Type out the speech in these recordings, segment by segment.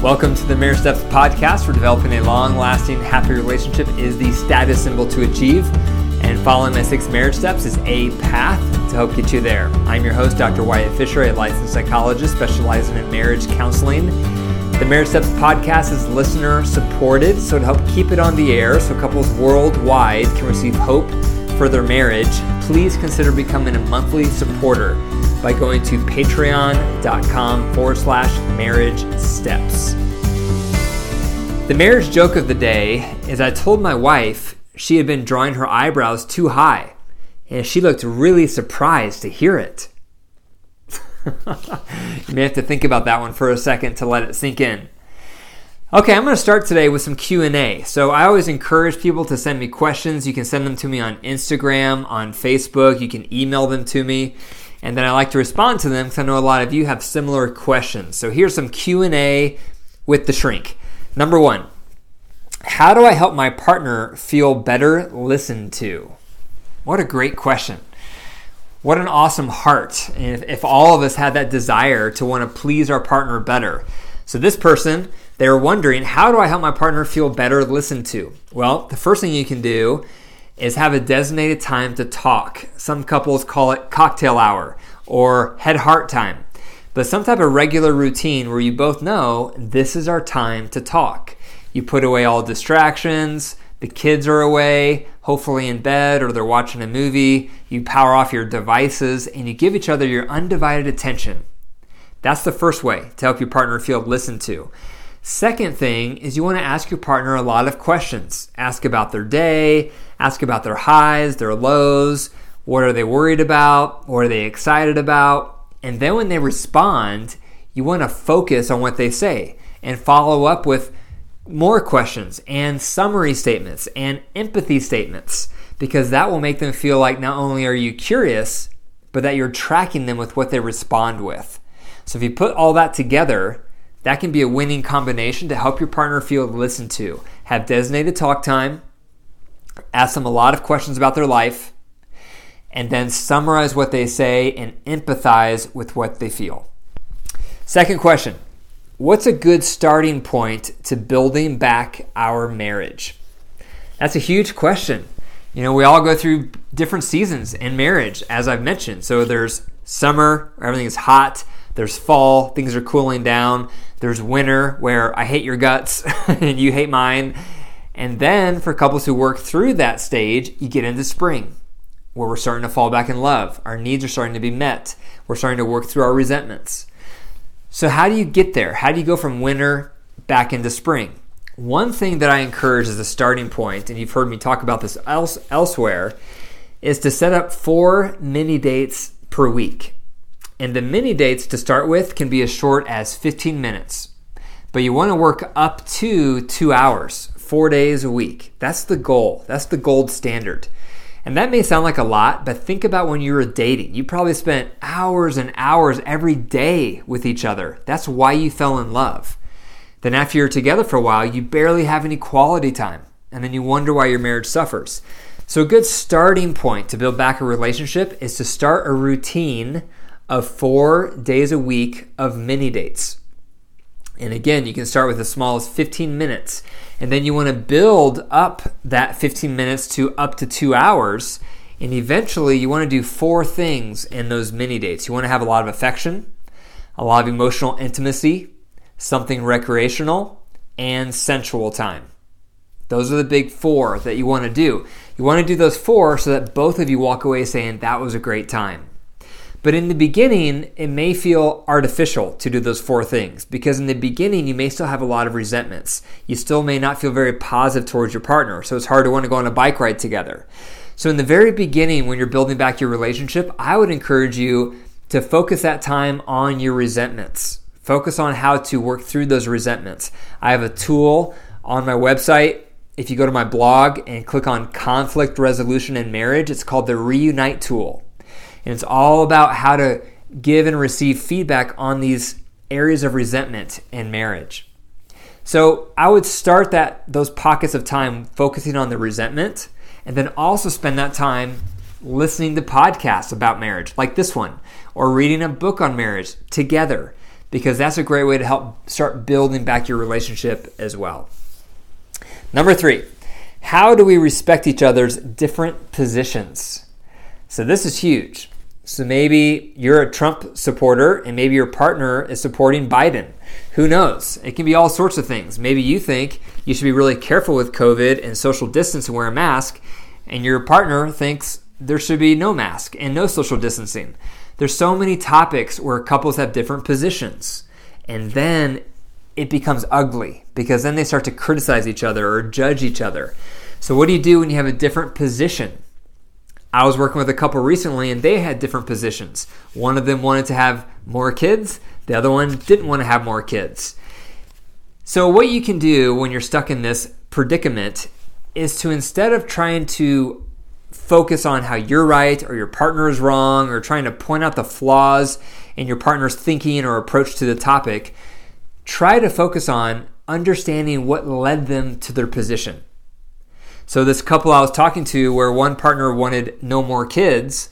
Welcome to the Marriage Steps Podcast, where developing a long-lasting, happy relationship is the status symbol to achieve, and following my 6 marriage steps is a path to help get you there. I'm your host, Dr. Wyatt Fisher, a licensed psychologist specializing in marriage counseling. The Marriage Steps Podcast is listener-supported, so to help keep it on the air so couples worldwide can receive hope for their marriage, please consider becoming a monthly supporter by going to patreon.com/marriage steps. The marriage joke of the day is I told my wife she had been drawing her eyebrows too high, and she looked really surprised to hear it. You may have to think about that one for a second to let it sink in. Okay, I'm going to start today with some Q&A. So I always encourage people to send me questions. You can send them to me on Instagram, on Facebook. You can email them to me. And then I like to respond to them because I know a lot of you have similar questions. So here's some Q&A with the shrink. Number one, how do I help my partner feel better listened to? What a great question. What an awesome heart. And if all of us had that desire to want to please our partner better. So this person, they were wondering, how do I help my partner feel better listened to? Well, the first thing you can do is have a designated time to talk. Some couples call it cocktail hour or head-heart time, but some type of regular routine where you both know this is our time to talk. You put away all distractions, the kids are away, hopefully in bed or they're watching a movie, you power off your devices and you give each other your undivided attention. That's the first way to help your partner feel listened to. Second thing is you want to ask your partner a lot of questions. Ask about their day, ask about their highs, their lows, what are they worried about, what are they excited about, and then when they respond, you want to focus on what they say and follow up with more questions and summary statements and empathy statements, because that will make them feel like not only are you curious, but that you're tracking them with what they respond with. So if you put all that together, that can be a winning combination to help your partner feel listened to. Have designated talk time, ask them a lot of questions about their life, and then summarize what they say and empathize with what they feel. Second question, what's a good starting point to building back our marriage? That's a huge question. You know, we all go through different seasons in marriage, as I've mentioned. So there's summer, where everything is hot. There's fall, things are cooling down. There's winter, where I hate your guts and you hate mine. And then for couples who work through that stage, you get into spring, where we're starting to fall back in love. Our needs are starting to be met. We're starting to work through our resentments. So how do you get there? How do you go from winter back into spring? One thing that I encourage as a starting point, and you've heard me talk about this elsewhere, is to set up 4 mini dates per week. And the mini dates to start with can be as short as 15 minutes, but you want to work up to 2 hours, 4 days a week. That's the goal. That's the gold standard. And that may sound like a lot, but think about when you were dating. You probably spent hours and hours every day with each other. That's why you fell in love. Then after you're together for a while, you barely have any quality time. And then you wonder why your marriage suffers. So a good starting point to build back a relationship is to start a routine of 4 days a week of mini dates. And again, you can start with as small as 15 minutes. And then you want to build up that 15 minutes to up to 2 hours. And eventually you want to do 4 things in those mini dates. You want to have a lot of affection, a lot of emotional intimacy, something recreational, and sensual time. Those are the big 4 that you want to do. You want to do those 4 so that both of you walk away saying that was a great time. But in the beginning, it may feel artificial to do those 4 things, because in the beginning, you may still have a lot of resentments. You still may not feel very positive towards your partner, so it's hard to want to go on a bike ride together. So in the very beginning, when you're building back your relationship, I would encourage you to focus that time on your resentments. Focus on how to work through those resentments. I have a tool on my website. If you go to my blog and click on conflict resolution in marriage, it's called the Reunite Tool. And it's all about how to give and receive feedback on these areas of resentment in marriage. So I would start those pockets of time focusing on the resentment, and then also spend that time listening to podcasts about marriage, like this one, or reading a book on marriage together. because that's a great way to help start building back your relationship as well. Number 3, how do we respect each other's different positions? So this is huge. So maybe you're a Trump supporter and maybe your partner is supporting Biden. Who knows? It can be all sorts of things. Maybe you think you should be really careful with COVID and social distance and wear a mask, and your partner thinks there should be no mask and no social distancing. There's so many topics where couples have different positions, and then it becomes ugly because then they start to criticize each other or judge each other. So what do you do when you have a different position? I was working with a couple recently and they had different positions. One of them wanted to have more kids. The other one didn't want to have more kids. So what you can do when you're stuck in this predicament is to, instead of trying to focus on how you're right or your partner is wrong or trying to point out the flaws in your partner's thinking or approach to the topic, try to focus on understanding what led them to their position. So this couple I was talking to where one partner wanted no more kids,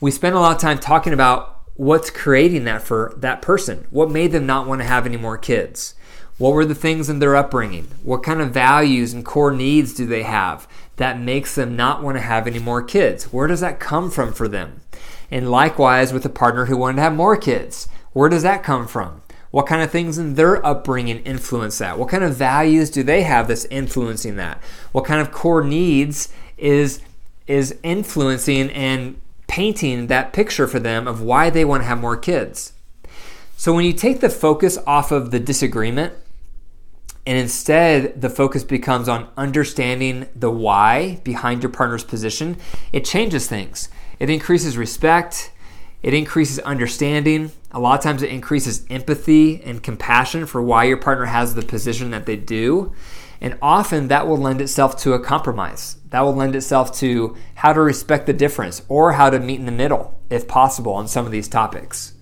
we spent a lot of time talking about what's creating that for that person. What made them not want to have any more kids? What were the things in their upbringing? What kind of values and core needs do they have that makes them not want to have any more kids? Where does that come from for them? And likewise with a partner who wanted to have more kids, where does that come from? What kind of things in their upbringing influence that? What kind of values do they have that's influencing that? What kind of core needs is influencing and painting that picture for them of why they want to have more kids? So when you take the focus off of the disagreement and instead the focus becomes on understanding the why behind your partner's position, it changes things. It increases respect. It increases understanding. A lot of times it increases empathy and compassion for why your partner has the position that they do. And often that will lend itself to a compromise. That will lend itself to how to respect the difference or how to meet in the middle, if possible, on some of these topics.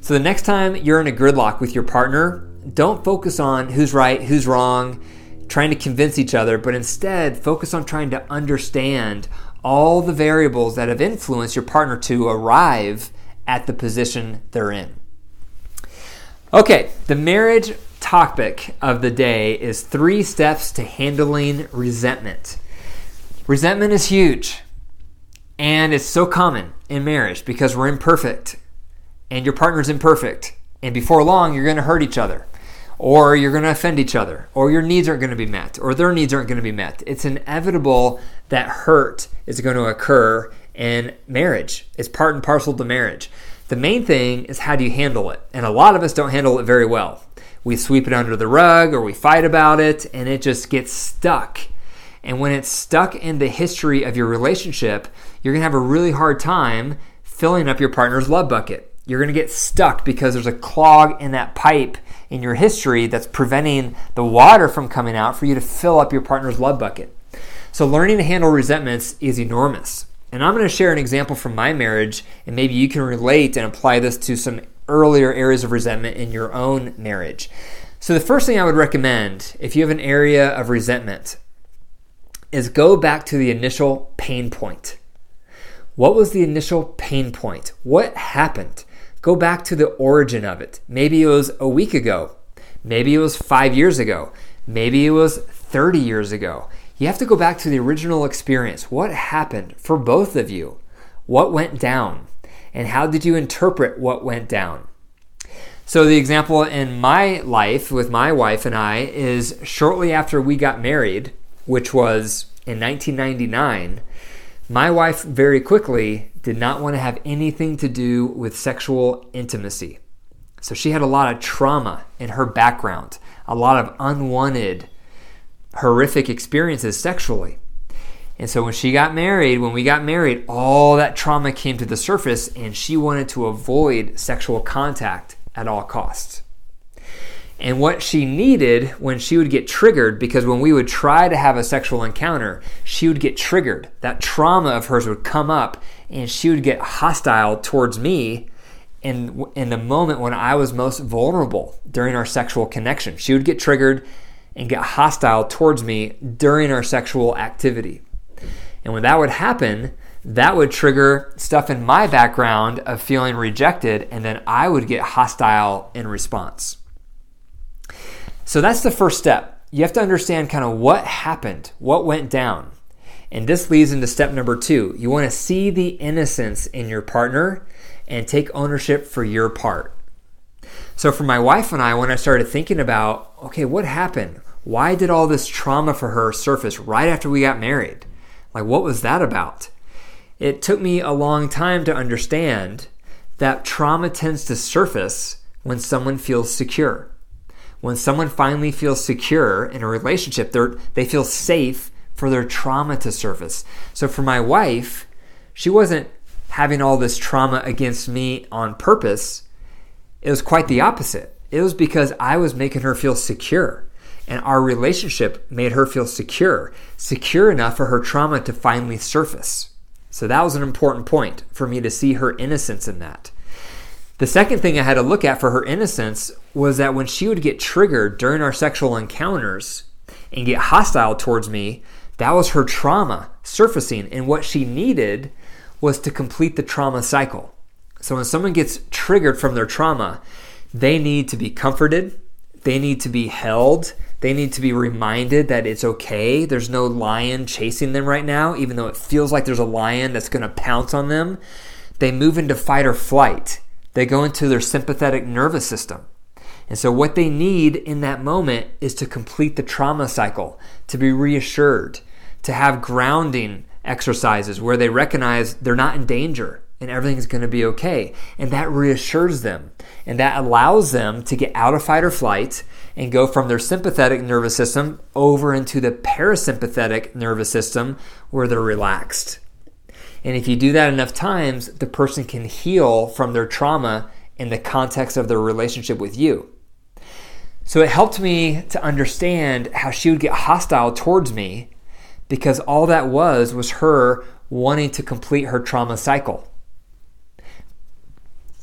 So the next time you're in a gridlock with your partner, don't focus on who's right, who's wrong, trying to convince each other, but instead focus on trying to understand all the variables that have influenced your partner to arrive at the position they're in. Okay, the marriage topic of the day is 3 steps to handling resentment. Resentment is huge, and it's so common in marriage because we're imperfect, and your partner's imperfect, and before long, you're gonna hurt each other, or you're gonna offend each other, or your needs aren't gonna be met, or their needs aren't gonna be met. It's inevitable that hurt is gonna occur in marriage. It's part and parcel to marriage. The main thing is, how do you handle it? And a lot of us don't handle it very well. We sweep it under the rug or we fight about it and it just gets stuck. And when it's stuck in the history of your relationship, you're gonna have a really hard time filling up your partner's love bucket. You're gonna get stuck because there's a clog in that pipe in your history that's preventing the water from coming out for you to fill up your partner's love bucket. So learning to handle resentments is enormous. And I'm going to share an example from my marriage, and maybe you can relate and apply this to some earlier areas of resentment in your own marriage. So the first thing I would recommend, if you have an area of resentment, is go back to the initial pain point. What was the initial pain point? What happened? Go back to the origin of it. Maybe it was a week ago. Maybe it was 5 years ago. Maybe it was 30 years ago. You have to go back to the original experience. What happened for both of you? What went down? And how did you interpret what went down? So the example in my life with my wife and I is shortly after we got married, which was in 1999, my wife very quickly did not want to have anything to do with sexual intimacy. So she had a lot of trauma in her background, a lot of unwanted horrific experiences sexually. And so when we got married, all that trauma came to the surface and she wanted to avoid sexual contact at all costs. And what she needed when she would get triggered, because when we would try to have a sexual encounter, she would get triggered. That trauma of hers would come up and she would get hostile towards me in the moment when I was most vulnerable during our sexual connection. She would get triggered and get hostile towards me during our sexual activity. And when that would happen, that would trigger stuff in my background of feeling rejected, and then I would get hostile in response. So that's the first step. You have to understand kind of what happened, what went down. And this leads into step number 2. You want to see the innocence in your partner and take ownership for your part. So for my wife and I, when I started thinking about, okay, what happened? Why did all this trauma for her surface right after we got married? Like, what was that about? It took me a long time to understand that trauma tends to surface when someone feels secure. When someone finally feels secure in a relationship, they feel safe for their trauma to surface. So for my wife, she wasn't having all this trauma against me on purpose. It was quite the opposite. It was because I was making her feel secure. And our relationship made her feel secure enough for her trauma to finally surface. So that was an important point for me to see her innocence in that. The second thing I had to look at for her innocence was that when she would get triggered during our sexual encounters and get hostile towards me, that was her trauma surfacing. And what she needed was to complete the trauma cycle. So when someone gets triggered from their trauma, they need to be comforted, they need to be held, they need to be reminded that it's okay. There's no lion chasing them right now, even though it feels like there's a lion that's going to pounce on them. They move into fight or flight. They go into their sympathetic nervous system. And so what they need in that moment is to complete the trauma cycle, to be reassured, to have grounding exercises where they recognize they're not in danger and everything's going to be okay. And that reassures them. And that allows them to get out of fight or flight and go from their sympathetic nervous system over into the parasympathetic nervous system where they're relaxed. And if you do that enough times, the person can heal from their trauma in the context of their relationship with you. So it helped me to understand how she would get hostile towards me because all that was her wanting to complete her trauma cycle.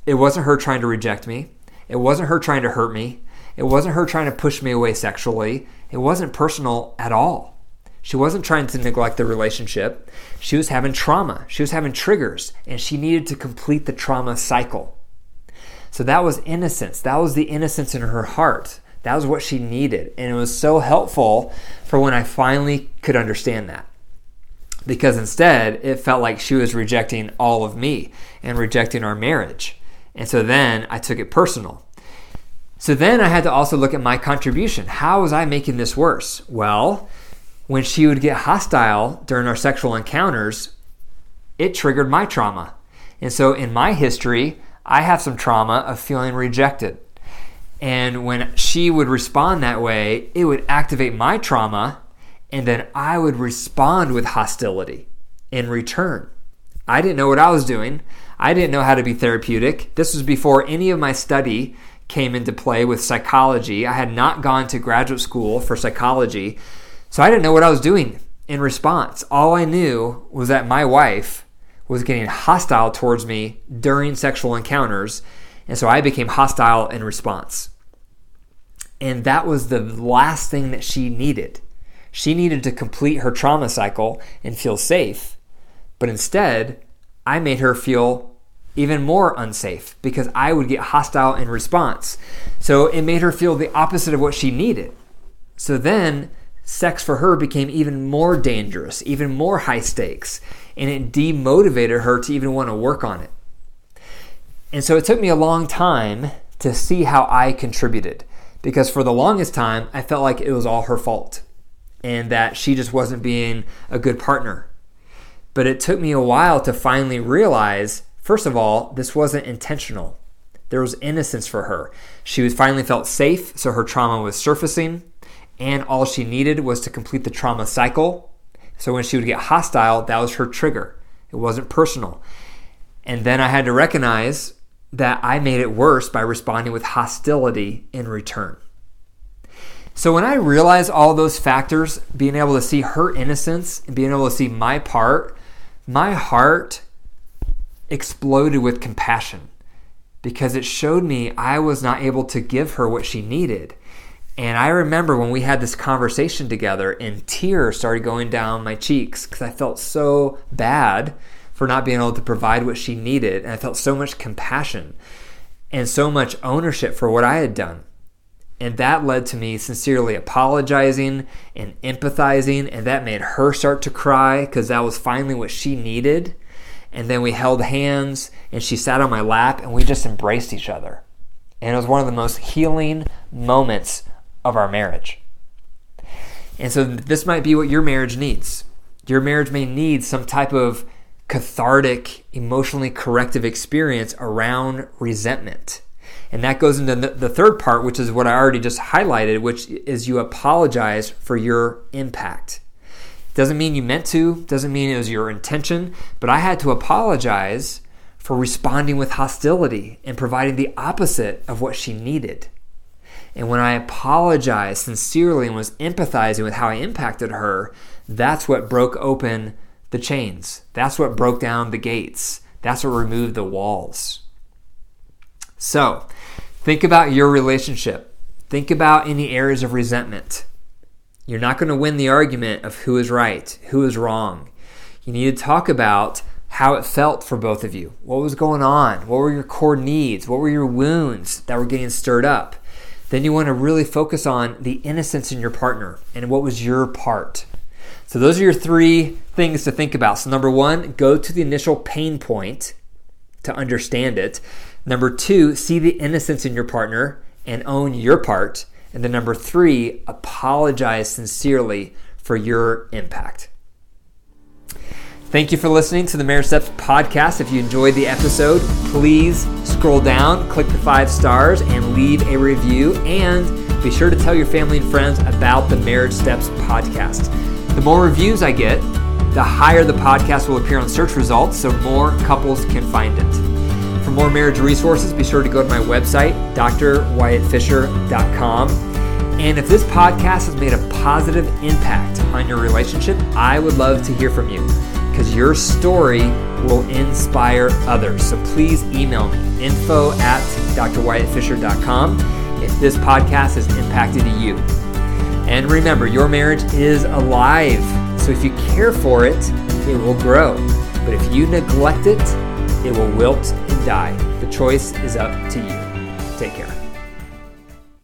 It wasn't her trying to reject me. It wasn't her trying to hurt me. It wasn't her trying to push me away sexually. It wasn't personal at all. She wasn't trying to neglect the relationship. She was having trauma. She was having triggers, and she needed to complete the trauma cycle. So that was innocence. That was the innocence in her heart. That was what she needed, and it was so helpful for when I finally could understand that. Because instead, it felt like she was rejecting all of me and rejecting our marriage. And so then I took it personal. So then I had to also look at my contribution. How was I making this worse? Well, when she would get hostile during our sexual encounters, it triggered my trauma. And so in my history, I have some trauma of feeling rejected. And when she would respond that way, it would activate my trauma, and then I would respond with hostility in return. I didn't know what I was doing. I didn't know how to be therapeutic. This was before any of my study came into play with psychology. I had not gone to graduate school for psychology, so I didn't know what I was doing in response. All I knew was that my wife was getting hostile towards me during sexual encounters, and so I became hostile in response. And that was the last thing that she needed. She needed to complete her trauma cycle and feel safe, but instead, I made her feel even more unsafe because I would get hostile in response. So it made her feel the opposite of what she needed. So then sex for her became even more dangerous, even more high stakes, and it demotivated her to even want to work on it. And so it took me a long time to see how I contributed because for the longest time, I felt like it was all her fault and that she just wasn't being a good partner. But it took me a while to finally realize, first of all, this wasn't intentional. There was innocence for her. She finally felt safe, so her trauma was surfacing, and all she needed was to complete the trauma cycle. So when she would get hostile, that was her trigger. It wasn't personal. And then I had to recognize that I made it worse by responding with hostility in return. So when I realized all those factors, being able to see her innocence and being able to see my part, my heart exploded with compassion because it showed me I was not able to give her what she needed. And I remember when we had this conversation together and tears started going down my cheeks because I felt so bad for not being able to provide what she needed. And I felt so much compassion and so much ownership for what I had done. And that led to me sincerely apologizing and empathizing, and that made her start to cry because that was finally what she needed. And then we held hands, and she sat on my lap, and we just embraced each other. And it was one of the most healing moments of our marriage. And so this might be what your marriage needs. Your marriage may need some type of cathartic, emotionally corrective experience around resentment. And that goes into the third part, which is what I already just highlighted, which is you apologize for your impact. Doesn't mean you meant to, doesn't mean it was your intention, but I had to apologize for responding with hostility and providing the opposite of what she needed. And when I apologized sincerely and was empathizing with how I impacted her, that's what broke open the chains. That's what broke down the gates. That's what removed the walls. So, think about your relationship. Think about any areas of resentment. You're not going to win the argument of who is right, who is wrong. You need to talk about how it felt for both of you. What was going on? What were your core needs? What were your wounds that were getting stirred up? Then you want to really focus on the innocence in your partner and what was your part. So those are your three things to think about. So number one, go to the initial pain point to understand it. Number two, see the innocence in your partner and own your part. And then number three, apologize sincerely for your impact. Thank you for listening to the Marriage Steps Podcast. If you enjoyed the episode, please scroll down, click the 5 stars, and leave a review. And be sure to tell your family and friends about the Marriage Steps Podcast. The more reviews I get, the higher the podcast will appear on search results, so more couples can find it. For more marriage resources, be sure to go to my website, drwyattfisher.com. And if this podcast has made a positive impact on your relationship, I would love to hear from you, because your story will inspire others. So please email me, info@drwyattfisher.com, if this podcast has impacted you. And remember, your marriage is alive. So if you care for it, it will grow. But if you neglect it, it will wilt and die. The choice is up to you. Take care.